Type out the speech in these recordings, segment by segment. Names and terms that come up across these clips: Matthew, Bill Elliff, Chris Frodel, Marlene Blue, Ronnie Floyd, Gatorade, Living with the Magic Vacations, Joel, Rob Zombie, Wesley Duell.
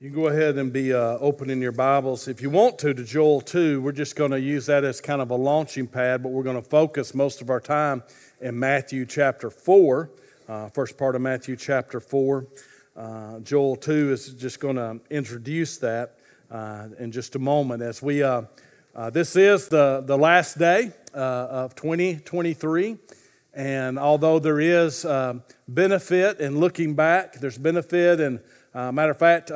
You can go ahead and be opening your Bibles, if you want to Joel 2. We're just going to use that as kind of a launching pad, but we're going to focus most of our time in Matthew chapter 4, first part of Matthew chapter 4. Joel 2 is just going to introduce that in just a moment. As we this is the last day of 2023, and although there is benefit in looking back, there's benefit in matter of fact,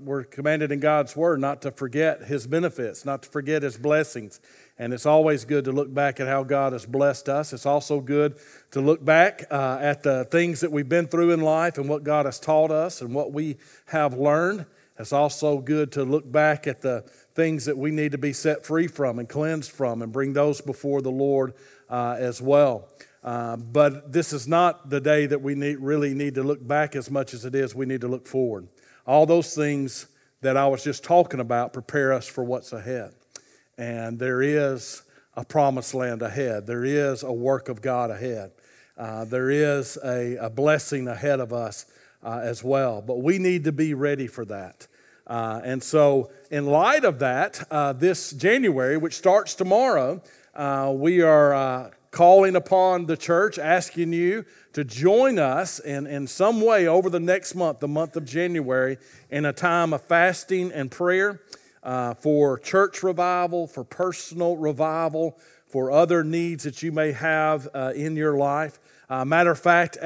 we're commanded in God's Word not to forget His benefits, not to forget His blessings. And it's always good to look back at how God has blessed us. It's also good to look back at the things that we've been through in life and what God has taught us and what we have learned. It's also good to look back at the things that we need to be set free from and cleansed from and bring those before the Lord as well. But this is not the day that we really need to look back as much as it is we need to look forward. All those things that I was just talking about prepare us for what's ahead. And there is a promised land ahead. There is a work of God ahead. There is a blessing ahead of us as well. But we need to be ready for that. And so in light of that, this January, which starts tomorrow, we are calling upon the church, asking you to join us in some way over the next month, the month of January, in a time of fasting and prayer for church revival, for personal revival, for other needs that you may have in your life. Matter of fact,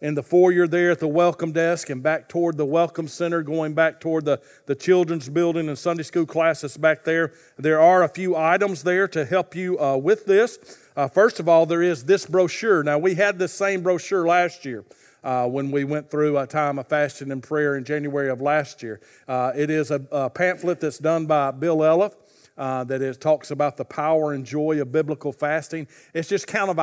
in the foyer there at the welcome desk and back toward the welcome center, going back toward the children's building and Sunday school classes back there, there are a few items there to help you with this. First of all, there is this brochure. Now, we had this same brochure last year when we went through a time of fasting and prayer in January of last year. It is a pamphlet that's done by Bill Elliff that talks about the power and joy of biblical fasting. It's just kind of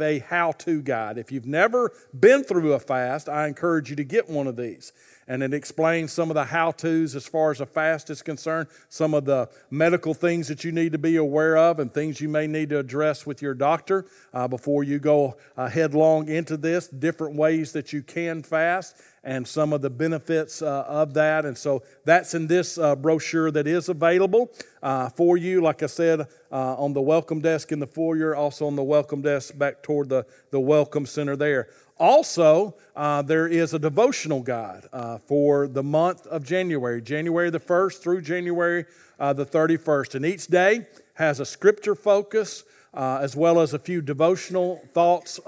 a how-to guide. If you've never been through a fast, I encourage you to get one of these. And it explains some of the how-tos as far as a fast is concerned, some of the medical things that you need to be aware of and things you may need to address with your doctor before you go headlong into this, different ways that you can fast and some of the benefits of that. And so that's in this brochure that is available for you, like I said, on the welcome desk in the foyer, also on the welcome desk back toward the welcome center there. Also, there is a devotional guide for the month of January the 1st through January the 31st. And each day has a scripture focus as well as a few devotional thoughts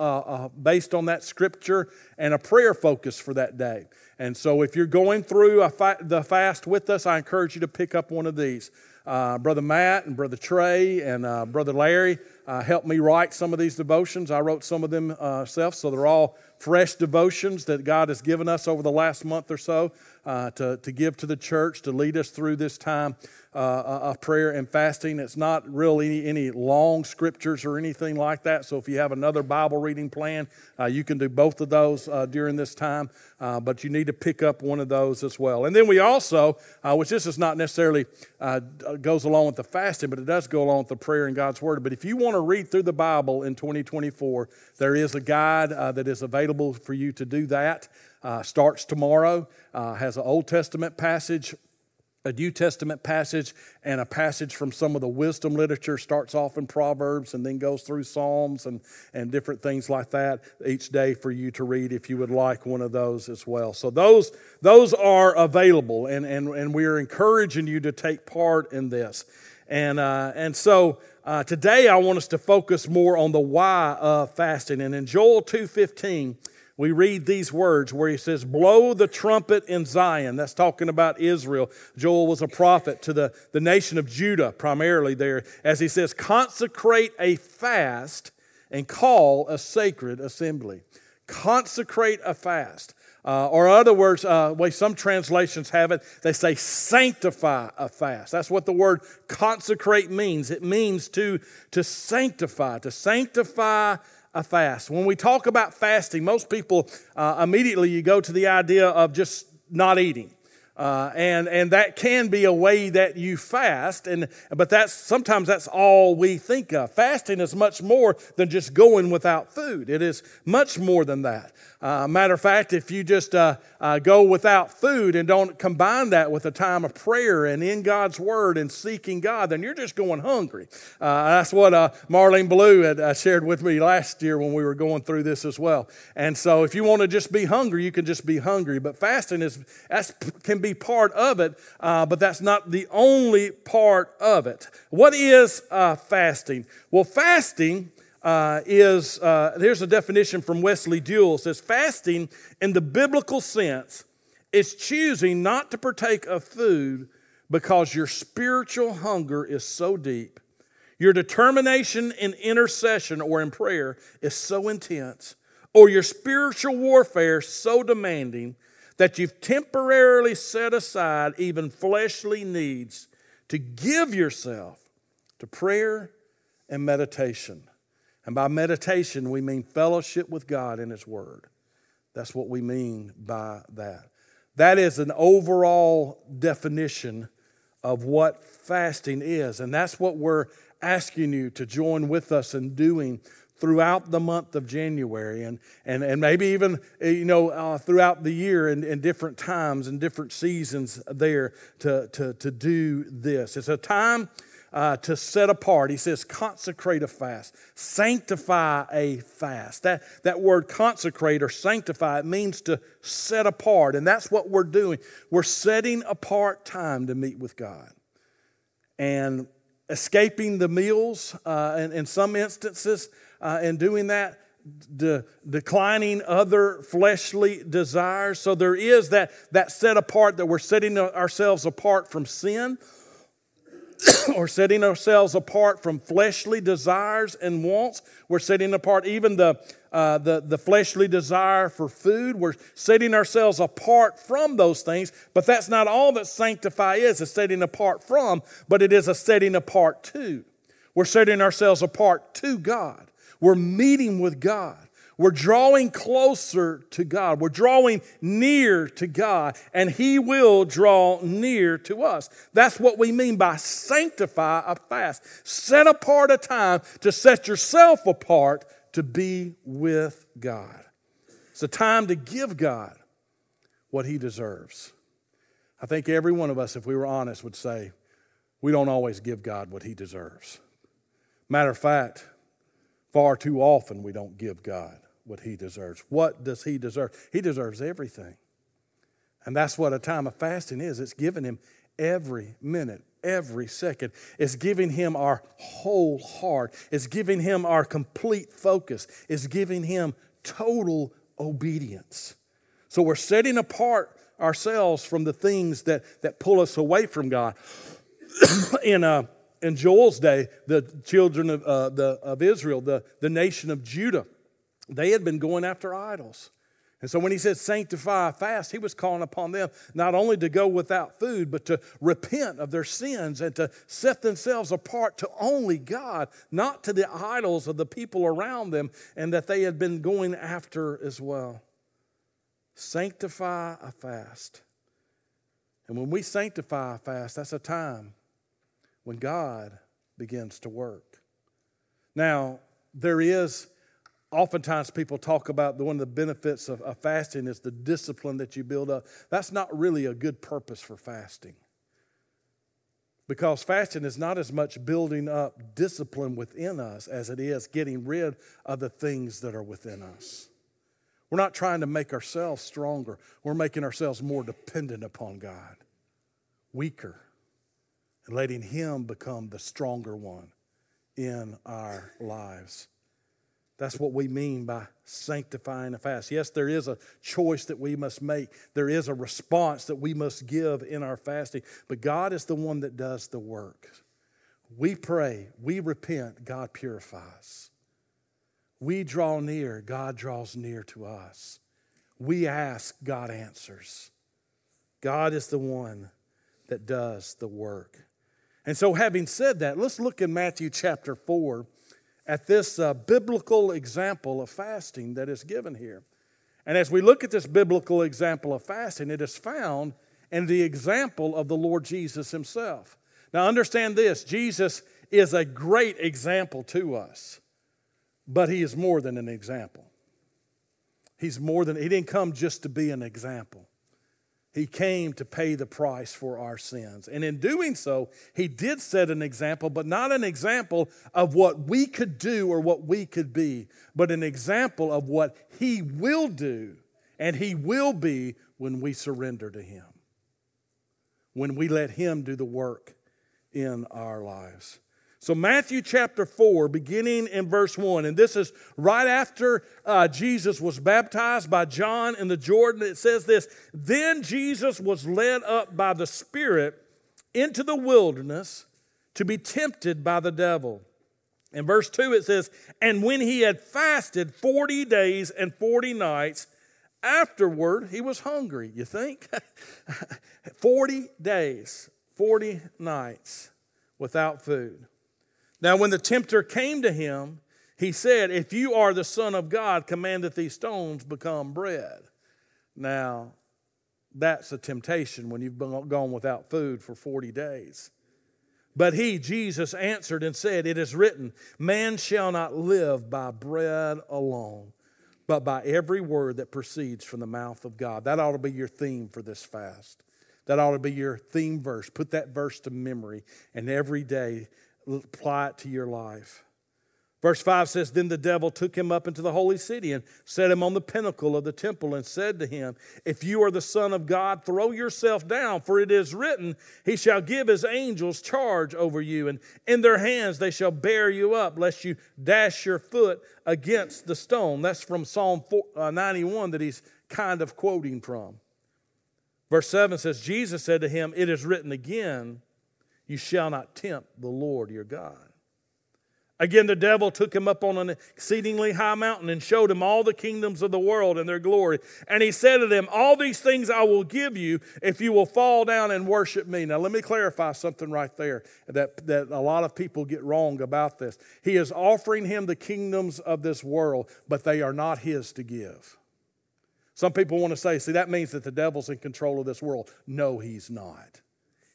based on that scripture and a prayer focus for that day. And so if you're going through the fast with us, I encourage you to pick up one of these. Brother Matt and Brother Trey and Brother Larry helped me write some of these devotions. I wrote some of them myself, so they're all fresh devotions that God has given us over the last month or so to give to the church, to lead us through this time of prayer and fasting. It's not really any long scriptures or anything like that, so if you have another Bible reading plan, you can do both of those during this time, but you need to pick up one of those as well. And then we also, which this is not necessarily goes along with the fasting, but it does go along with the prayer and God's Word. But if you want to read through the Bible in 2024, there is a guide that is available for you to do that. Starts tomorrow, has an Old Testament passage, a New Testament passage, and a passage from some of the wisdom literature. Starts off in Proverbs and then goes through Psalms and different things like that each day for you to read if you would like one of those as well. So those are available, and we are encouraging you to take part in this. And so today I want us to focus more on the why of fasting. And in Joel 2:15, we read these words where he says, blow the trumpet in Zion. That's talking about Israel. Joel was a prophet to the nation of Judah primarily there. As he says, consecrate a fast and call a sacred assembly. Consecrate a fast. Or in other words, way some translations have it, they say sanctify a fast. That's what the word consecrate means. It means to sanctify a fast. When we talk about fasting, most people immediately you go to the idea of just not eating. And that can be a way that you fast, but that's sometimes that's all we think of. Fasting is much more than just going without food. It is much more than that. Matter of fact, if you just go without food and don't combine that with a time of prayer and in God's Word and seeking God, then you're just going hungry. That's what Marlene Blue had shared with me last year when we were going through this as well. And so if you want to just be hungry, you can just be hungry. But fasting can be part of it, but that's not the only part of it. What is fasting? Well, fasting is here's a definition from Wesley Duell. It says, fasting in the biblical sense is choosing not to partake of food because your spiritual hunger is so deep. Your determination in intercession or in prayer is so intense, or your spiritual warfare so demanding that you've temporarily set aside even fleshly needs to give yourself to prayer and meditation. And by meditation, we mean fellowship with God in His Word. That's what we mean by that. That is an overall definition of what fasting is. And that's what we're asking you to join with us in doing throughout the month of January and maybe even throughout the year in different times and different seasons there to do this. It's a time to set apart. He says, consecrate a fast. Sanctify a fast. That word consecrate or sanctify, it means to set apart. And that's what we're doing. We're setting apart time to meet with God. And escaping the meals in some instances and doing that, declining other fleshly desires. So there is that set apart, that we're setting ourselves apart from sin, or setting ourselves apart from fleshly desires and wants. We're setting apart even the fleshly desire for food. We're setting ourselves apart from those things, but that's not all that sanctify is, a setting apart from, but it is a setting apart to. We're setting ourselves apart to God. We're meeting with God. We're drawing closer to God. We're drawing near to God, and He will draw near to us. That's what we mean by sanctify a fast. Set apart a time to set yourself apart to be with God. It's a time to give God what He deserves. I think every one of us, if we were honest, would say, we don't always give God what He deserves. Matter of fact, far too often we don't give God what He deserves. What does He deserve? He deserves everything. And that's what a time of fasting is. It's giving Him every minute, every second. It's giving Him our whole heart. It's giving Him our complete focus. It's giving Him total obedience. So we're setting apart ourselves from the things that pull us away from God. In Joel's day, the children of Israel, the nation of Judah, they had been going after idols. And so when he said sanctify a fast, he was calling upon them not only to go without food, but to repent of their sins and to set themselves apart to only God, not to the idols of the people around them and that they had been going after as well. Sanctify a fast. And when we sanctify a fast, that's a time when God begins to work. Now, there is... Oftentimes people talk about one of the benefits of fasting is the discipline that you build up. That's not really a good purpose for fasting, because fasting is not as much building up discipline within us as it is getting rid of the things that are within us. We're not trying to make ourselves stronger. We're making ourselves more dependent upon God, weaker, and letting Him become the stronger one in our lives. That's what we mean by sanctifying a fast. Yes, there is a choice that we must make. There is a response that we must give in our fasting. But God is the one that does the work. We pray, we repent, God purifies. We draw near, God draws near to us. We ask, God answers. God is the one that does the work. And so having said that, let's look in Matthew chapter 4 at this biblical example of fasting that is given here. And as we look at this biblical example of fasting, it is found and the example of the Lord Jesus himself. Now understand this, Jesus is a great example to us, but he is more than an example. He didn't come just to be an example. He came to pay the price for our sins. And in doing so, he did set an example, but not an example of what we could do or what we could be, but an example of what he will do and he will be when we surrender to him, when we let him do the work in our lives. So Matthew chapter 4, beginning in verse 1, and this is right after Jesus was baptized by John in the Jordan. It says this, "Then Jesus was led up by the Spirit into the wilderness to be tempted by the devil." In verse 2 it says, "And when he had fasted 40 days and 40 nights, afterward he was hungry." You think? 40 days, 40 nights without food. "Now when the tempter came to him, he said, 'If you are the Son of God, command that these stones become bread.'" Now, that's a temptation when you've gone without food for 40 days. "But he," Jesus, "answered and said, 'It is written, man shall not live by bread alone, but by every word that proceeds from the mouth of God.'" That ought to be your theme for this fast. That ought to be your theme verse. Put that verse to memory and every day apply it to your life. Verse 5 says, "Then the devil took him up into the holy city and set him on the pinnacle of the temple and said to him, 'If you are the Son of God, throw yourself down, for it is written, he shall give his angels charge over you, and in their hands they shall bear you up, lest you dash your foot against the stone.'" That's from Psalm 91 that he's kind of quoting from. Verse 7 says, "Jesus said to him, 'It is written again, you shall not tempt the Lord your God.' Again, the devil took him up on an exceedingly high mountain and showed him all the kingdoms of the world and their glory. And he said to them, 'All these things I will give you if you will fall down and worship me.'" Now, let me clarify something right there that a lot of people get wrong about this. He is offering him the kingdoms of this world, but they are not his to give. Some people want to say, "See, that means that the devil's in control of this world." No, he's not.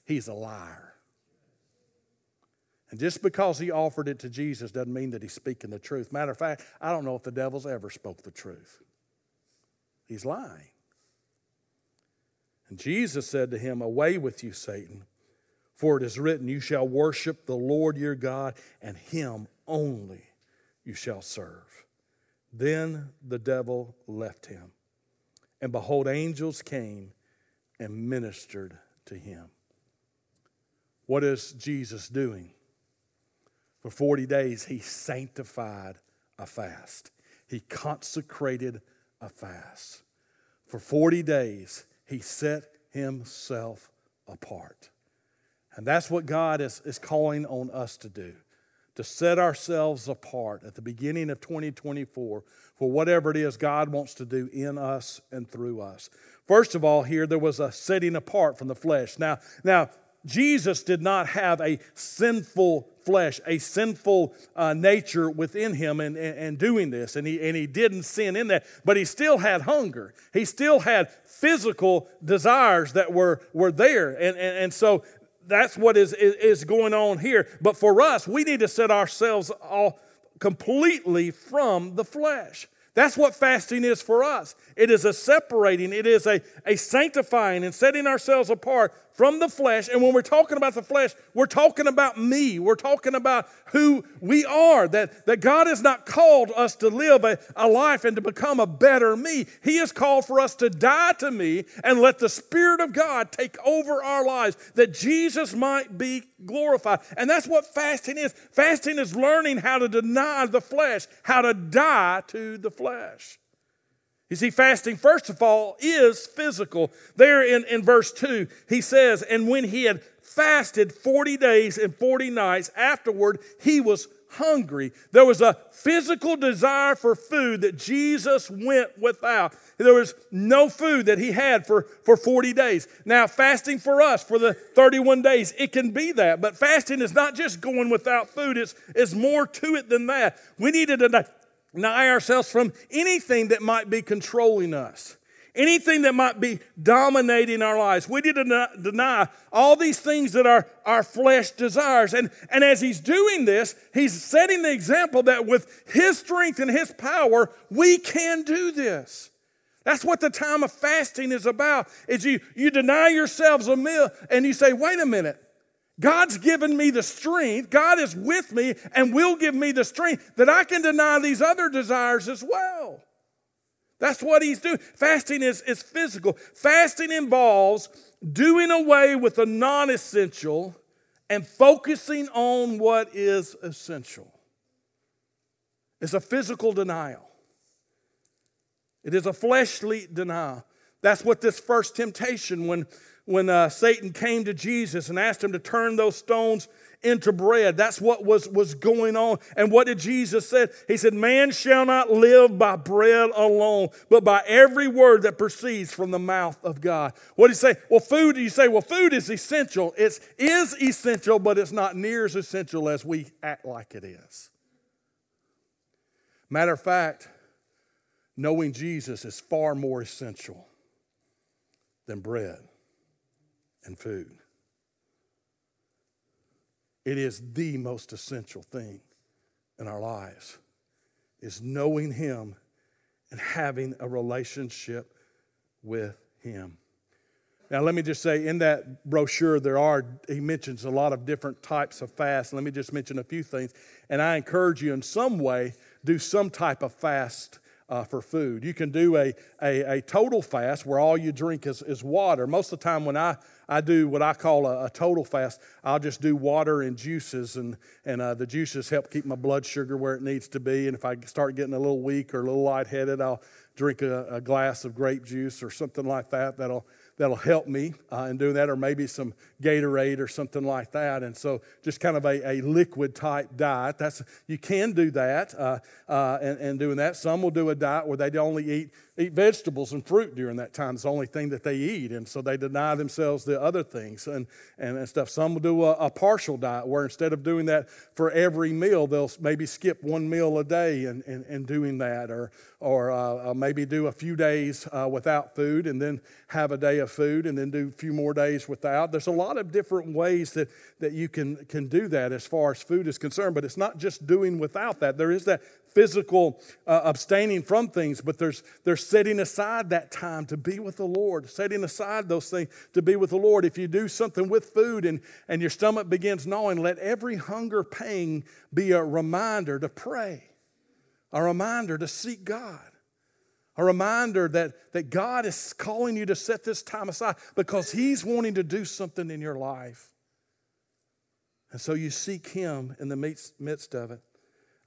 He's a liar. And just because he offered it to Jesus doesn't mean that he's speaking the truth. Matter of fact, I don't know if the devil's ever spoke the truth. He's lying. And Jesus said to him, "Away with you, Satan, for it is written, you shall worship the Lord your God, and him only you shall serve." Then the devil left him. And behold, angels came and ministered to him. What is Jesus doing? For 40 days, he sanctified a fast. He consecrated a fast. For 40 days, he set himself apart. And that's what God is calling on us to do, to set ourselves apart at the beginning of 2024 for whatever it is God wants to do in us and through us. First of all, here there was a setting apart from the flesh. Now Jesus did not have a sinful flesh, a sinful nature within him and doing this, and he didn't sin in that, but he still had hunger. He still had physical desires that were there, and so that's what is going on here. But for us, we need to set ourselves all completely from the flesh. That's what fasting is for us. It is a separating, it is a sanctifying and setting ourselves apart from the flesh. And when we're talking about the flesh, we're talking about me. We're talking about who we are, that God has not called us to live a life and to become a better me. He has called for us to die to me and let the Spirit of God take over our lives, that Jesus might be glorified. And that's what fasting is. Fasting is learning how to deny the flesh, how to die to the flesh. You see, fasting, first of all, is physical. There in verse 2, he says, "And when he had fasted 40 days and 40 nights, afterward he was hungry." There was a physical desire for food that Jesus went without. There was no food that he had for 40 days. Now, fasting for us for the 31 days, it can be that. But fasting is not just going without food. It's more to it than that. We needed a deny ourselves from anything that might be controlling us, Anything that might be dominating our lives. We need to deny all these things that our flesh desires. And as he's doing this, he's setting the example that with his strength and his power, we can do this. That's what the time of fasting is about, is you deny yourselves a meal and you say, wait a minute, God's given me the strength, God is with me and will give me the strength that I can deny these other desires as well. That's what he's doing. Fasting is physical. Fasting involves doing away with the non-essential and focusing on what is essential. It's a physical denial. It is a fleshly denial. That's what this first temptation, when Satan came to Jesus and asked him to turn those stones into bread. That's what was going on. And what did Jesus say? He said, man shall not live by bread alone, but by every word that proceeds from the mouth of God. What did he say? Well, food, you say, well, food is essential. It is essential, but it's not near as essential as we act like it is. Matter of fact, knowing Jesus is far more essential than bread and food. It is the most essential thing in our lives, is knowing him and having a relationship with him. Now, let me just say, in that brochure, he mentions a lot of different types of fasts. Let me just mention a few things. And I encourage you in some way, do some type of fast for food. You can do a total fast where all you drink is water. Most of the time when I do what I call a total fast, I'll just do water and juices, and the juices help keep my blood sugar where it needs to be. And if I start getting a little weak or a little lightheaded, I'll drink a glass of grape juice or something like that. That'll help me in doing that, or maybe some Gatorade or something like that. And so just kind of a liquid type diet. You can do that and doing that. Some will do a diet where they only eat vegetables and fruit during that time. It's the only thing that they eat. And so they deny themselves the other things and stuff. Some will do a partial diet where instead of doing that for every meal, they'll maybe skip one meal a day and doing that. Or maybe do a few days without food and then have a day of food and then do a few more days without. There's a lot of different ways that you can do that as far as food is concerned, but it's not just doing without that. There is that physical abstaining from things, but there's setting aside that time to be with the Lord, setting aside those things to be with the Lord. If you do something with food and your stomach begins gnawing, let every hunger pang be a reminder to pray, a reminder to seek God, a reminder that God is calling you to set this time aside because he's wanting to do something in your life. And so you seek him in the midst of it.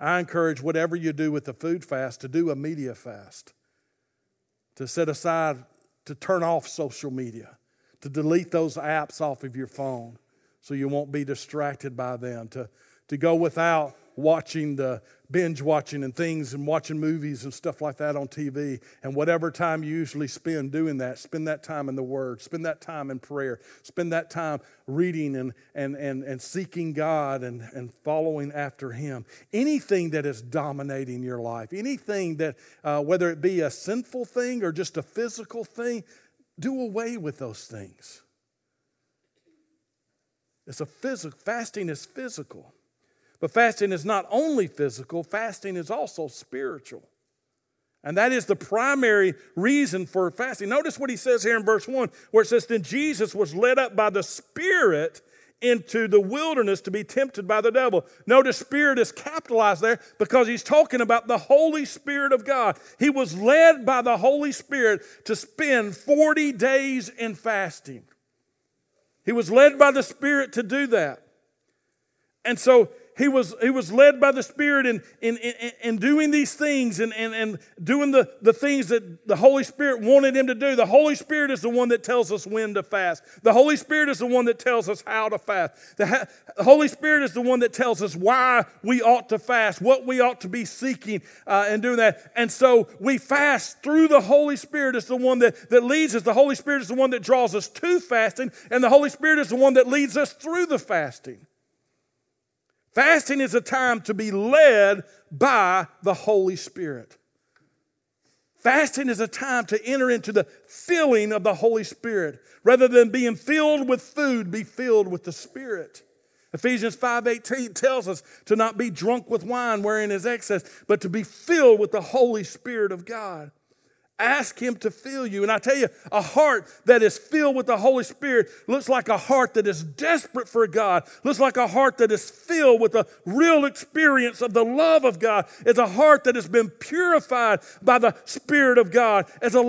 I encourage whatever you do with the food fast to do a media fast, to set aside, to turn off social media, to delete those apps off of your phone so you won't be distracted by them, to go without watching the binge watching and things and watching movies and stuff like that on TV. And whatever time you usually spend doing that, spend that time in the Word, spend that time in prayer, spend that time reading and seeking God and following after him. Anything that is dominating your life, anything that, whether it be a sinful thing or just a physical thing, do away with those things. It's fasting is physical. But fasting is not only physical, fasting is also spiritual. And that is the primary reason for fasting. Notice what he says here in verse 1, where it says, then Jesus was led up by the Spirit into the wilderness to be tempted by the devil. Notice Spirit is capitalized there because he's talking about the Holy Spirit of God. He was led by the Holy Spirit to spend 40 days in fasting. He was led by the Spirit to do that. And so he was led by the Spirit in doing these things and doing the things that the Holy Spirit wanted him to do. The Holy Spirit is the one that tells us when to fast. The Holy Spirit is the one that tells us how to fast. The Holy Spirit is the one that tells us why we ought to fast, what we ought to be seeking and doing that. And so we fast through the Holy Spirit. It's the one that leads us. The Holy Spirit is the one that draws us to fasting, and the Holy Spirit is the one that leads us through the fasting. Fasting is a time to be led by the Holy Spirit. Fasting is a time to enter into the filling of the Holy Spirit. Rather than being filled with food, be filled with the Spirit. Ephesians 5:18 tells us to not be drunk with wine wherein is excess, but to be filled with the Holy Spirit of God. Ask Him to fill you. And I tell you, a heart that is filled with the Holy Spirit looks like a heart that is desperate for God, looks like a heart that is filled with a real experience of the love of God. It's a heart that has been purified by the Spirit of God. It's a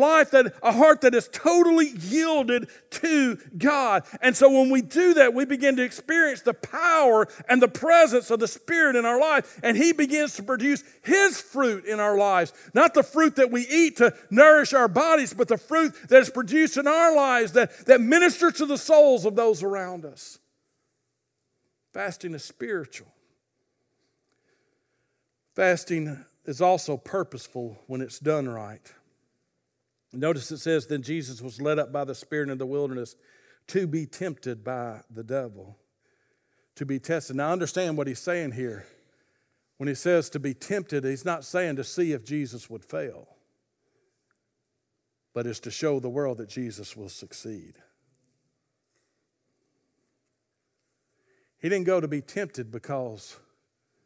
heart that is totally yielded to God. And so when we do that, we begin to experience the power and the presence of the Spirit in our life. And He begins to produce His fruit in our lives, not the fruit that we eat to nourish our bodies, but the fruit that is produced in our lives that ministers to the souls of those around us. Fasting is spiritual. Fasting is also purposeful when it's done right. Notice it says, then Jesus was led up by the Spirit in the wilderness to be tempted by the devil, to be tested. Now, understand what He's saying here. When He says to be tempted, He's not saying to see if Jesus would fail, but it's to show the world that Jesus will succeed. He didn't go to be tempted because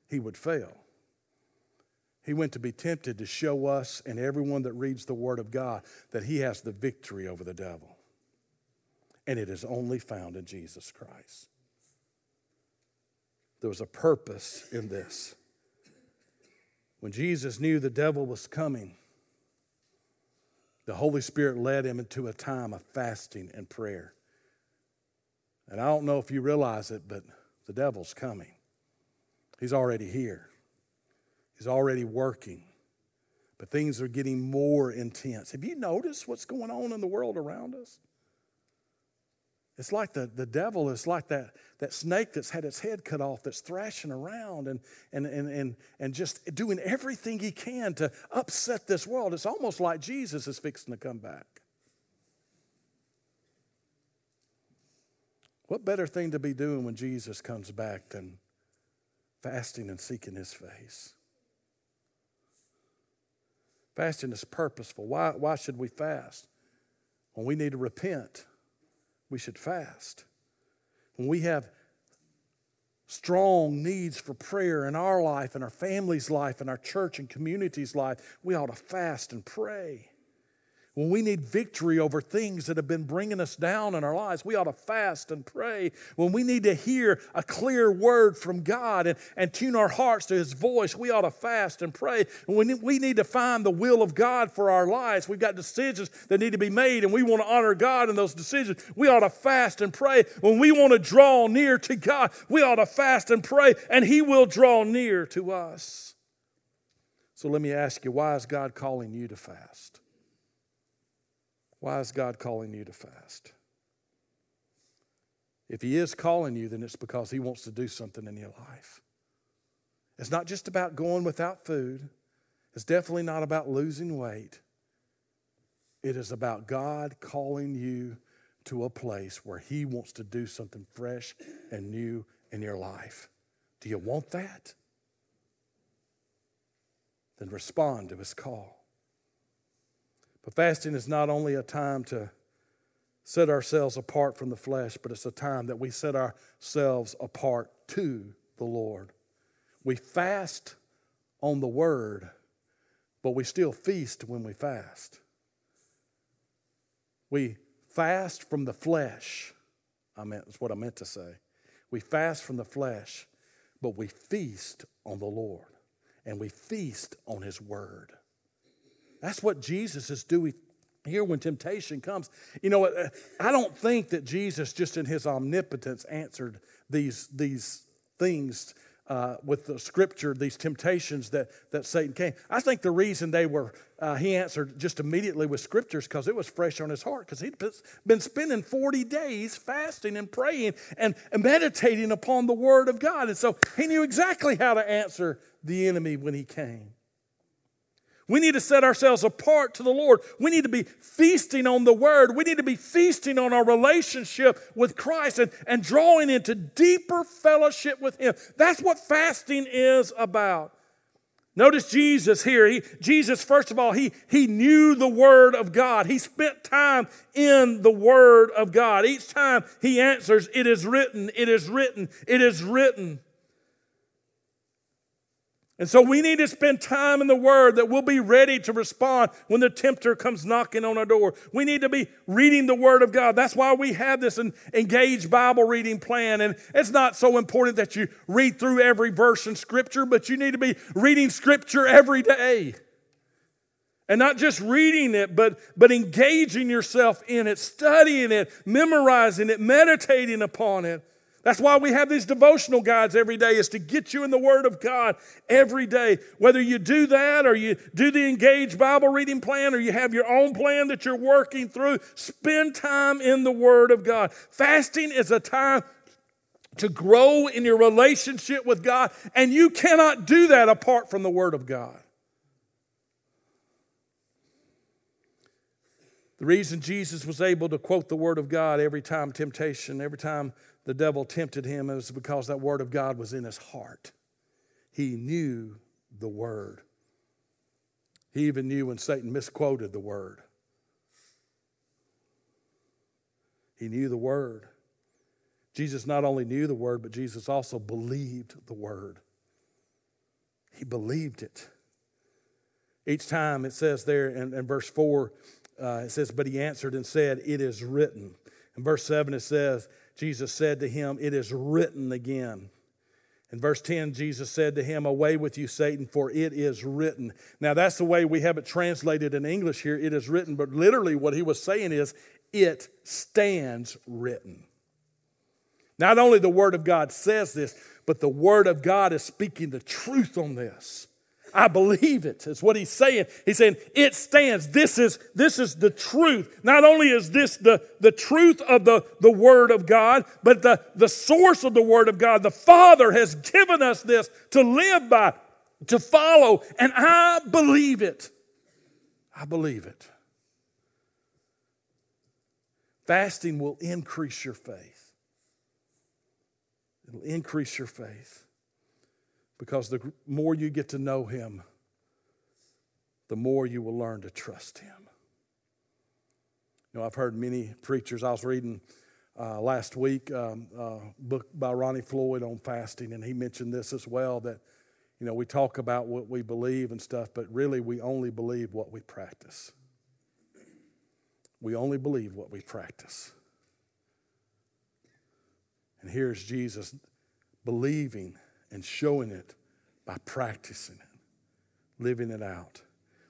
He would fail. He went to be tempted to show us and everyone that reads the Word of God that He has the victory over the devil. And it is only found in Jesus Christ. There was a purpose in this. When Jesus knew the devil was coming, the Holy Spirit led Him into a time of fasting and prayer. And I don't know if you realize it, but the devil's coming. He's already here. He's already working. But things are getting more intense. Have you noticed what's going on in the world around us? It's like the devil is like that snake that's had its head cut off, that's thrashing around and just doing everything he can to upset this world. It's almost like Jesus is fixing to come back. What better thing to be doing when Jesus comes back than fasting and seeking His face? Fasting is purposeful. Why should we fast? When we need to repent, we should fast. When we have strong needs for prayer in our life, in our family's life, in our church and community's life, we ought to fast and pray. When we need victory over things that have been bringing us down in our lives, we ought to fast and pray. When we need to hear a clear word from God and tune our hearts to His voice, we ought to fast and pray. When we need to find the will of God for our lives, we've got decisions that need to be made, and we want to honor God in those decisions, we ought to fast and pray. When we want to draw near to God, we ought to fast and pray, and He will draw near to us. So let me ask you, why is God calling you to fast? Why is God calling you to fast? If He is calling you, then it's because He wants to do something in your life. It's not just about going without food. It's definitely not about losing weight. It is about God calling you to a place where He wants to do something fresh and new in your life. Do you want that? Then respond to His call. But fasting is not only a time to set ourselves apart from the flesh, but it's a time that we set ourselves apart to the Lord. We fast on the Word, but we still feast when we fast. We fast from the flesh. That's what I meant to say. We fast from the flesh, but we feast on the Lord, and we feast on His Word. That's what Jesus is doing here when temptation comes. You know, I don't think that Jesus, just in His omnipotence, answered these things with the Scripture, these temptations that Satan came. I think the reason he answered just immediately with Scriptures because it was fresh on His heart, because he'd been spending 40 days fasting and praying and meditating upon the Word of God. And so he knew exactly how to answer the enemy when he came. We need to set ourselves apart to the Lord. We need to be feasting on the Word. We need to be feasting on our relationship with Christ and drawing into deeper fellowship with Him. That's what fasting is about. Notice Jesus here. Jesus, first of all, he knew the Word of God. He spent time in the Word of God. Each time he answers, it is written, it is written, it is written. And so we need to spend time in the Word that we'll be ready to respond when the tempter comes knocking on our door. We need to be reading the Word of God. That's why we have this engaged Bible reading plan. And it's not so important that you read through every verse in Scripture, but you need to be reading Scripture every day. And not just reading it, but engaging yourself in it, studying it, memorizing it, meditating upon it. That's why we have these devotional guides every day, is to get you in the Word of God every day. Whether you do that or you do the Engaged Bible Reading Plan or you have your own plan that you're working through, spend time in the Word of God. Fasting is a time to grow in your relationship with God, and you cannot do that apart from the Word of God. The reason Jesus was able to quote the Word of God every time temptation, every time the devil tempted him, it was because that Word of God was in his heart. He knew the Word. He even knew when Satan misquoted the Word. He knew the Word. Jesus not only knew the Word, but Jesus also believed the Word. He believed it. Each time it says there in verse 4, it says, but he answered and said, it is written. In verse 7 it says, Jesus said to him, it is written again. In verse 10, Jesus said to him, away with you, Satan, for it is written. Now, that's the way we have it translated in English here, it is written. But literally what he was saying is, it stands written. Not only the Word of God says this, but the Word of God is speaking the truth on this. I believe it. It's what he's saying. He's saying, it stands. This is the truth. Not only is this the truth of the Word of God, but the source of the Word of God. The Father has given us this to live by, to follow, and I believe it. I believe it. Fasting will increase your faith. It'll increase your faith. Because the more you get to know him, the more you will learn to trust him. You know, I've heard many preachers. I was reading last week a book by Ronnie Floyd on fasting, and he mentioned this as well, that, you know, we talk about what we believe and stuff, but really we only believe what we practice. We only believe what we practice. And here's Jesus believing and showing it by practicing it, living it out.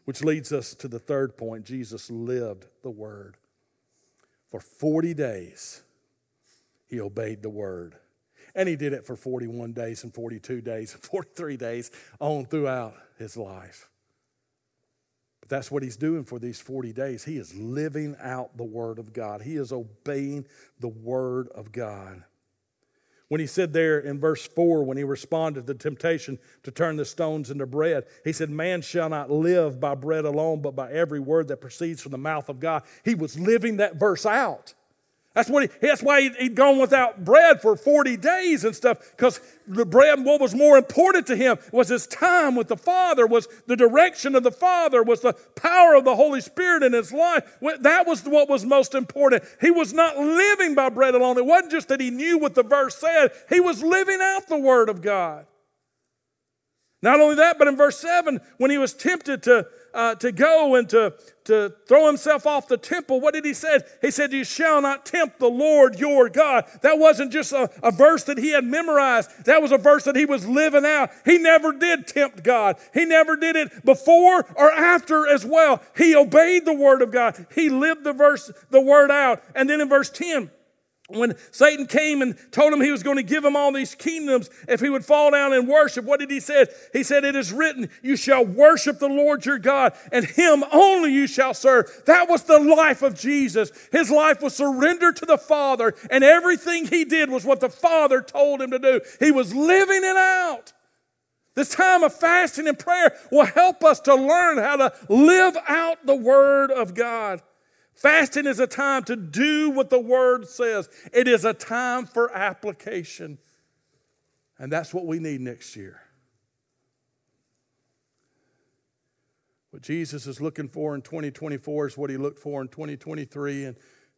Which leads us to the third point. Jesus lived the Word. For 40 days, he obeyed the Word. And he did it for 41 days and 42 days and 43 days on throughout his life. But that's what he's doing for these 40 days. He is living out the Word of God. He is obeying the Word of God. When he said there in verse 4, when he responded to the temptation to turn the stones into bread, he said, man shall not live by bread alone, but by every word that proceeds from the mouth of God. He was living that verse out. That's why he'd gone without bread for 40 days and stuff, because the bread, what was more important to him was his time with the Father, was the direction of the Father, was the power of the Holy Spirit in his life. That was what was most important. He was not living by bread alone. It wasn't just that he knew what the verse said. He was living out the Word of God. Not only that, but in verse 7, when he was tempted to go and to throw himself off the temple, what did he say? He said, you shall not tempt the Lord your God. That wasn't just a verse that he had memorized. That was a verse that he was living out. He never did tempt God. He never did it before or after as well. He obeyed the Word of God. He lived the Word out. And then in verse 10, when Satan came and told him he was going to give him all these kingdoms if he would fall down and worship, what did he say? He said, it is written, you shall worship the Lord your God, and him only you shall serve. That was the life of Jesus. His life was surrendered to the Father, and everything he did was what the Father told him to do. He was living it out. This time of fasting and prayer will help us to learn how to live out the Word of God. Fasting is a time to do what the Word says. It is a time for application. And that's what we need next year. What Jesus is looking for in 2024 is what he looked for in 2023 and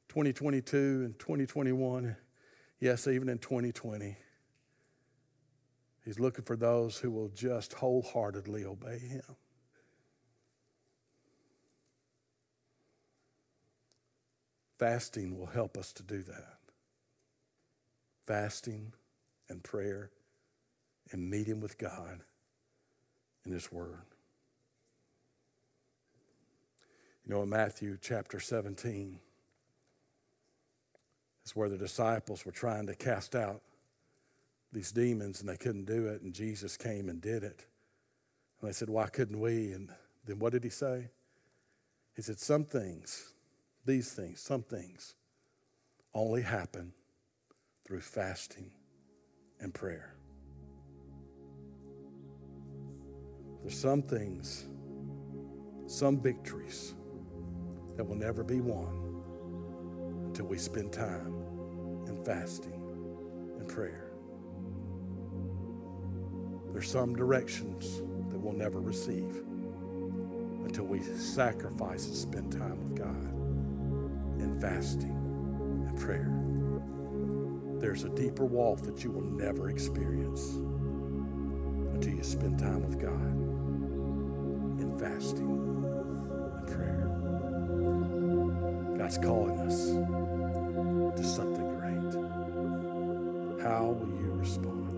2022 and 2021. Yes, even in 2020. He's looking for those who will just wholeheartedly obey him. Fasting will help us to do that. Fasting and prayer and meeting with God in his word. You know, in Matthew chapter 17, it's where the disciples were trying to cast out these demons and they couldn't do it, and Jesus came and did it. And they said, why couldn't we? And then what did he say? He said, some things only happen through fasting and prayer. There's some things, some victories that will never be won until we spend time in fasting and prayer. There's some directions that we'll never receive until we sacrifice and spend time with God in fasting and prayer. There's a deeper walk that you will never experience until you spend time with God in fasting and prayer. God's calling us to something great. How will you respond?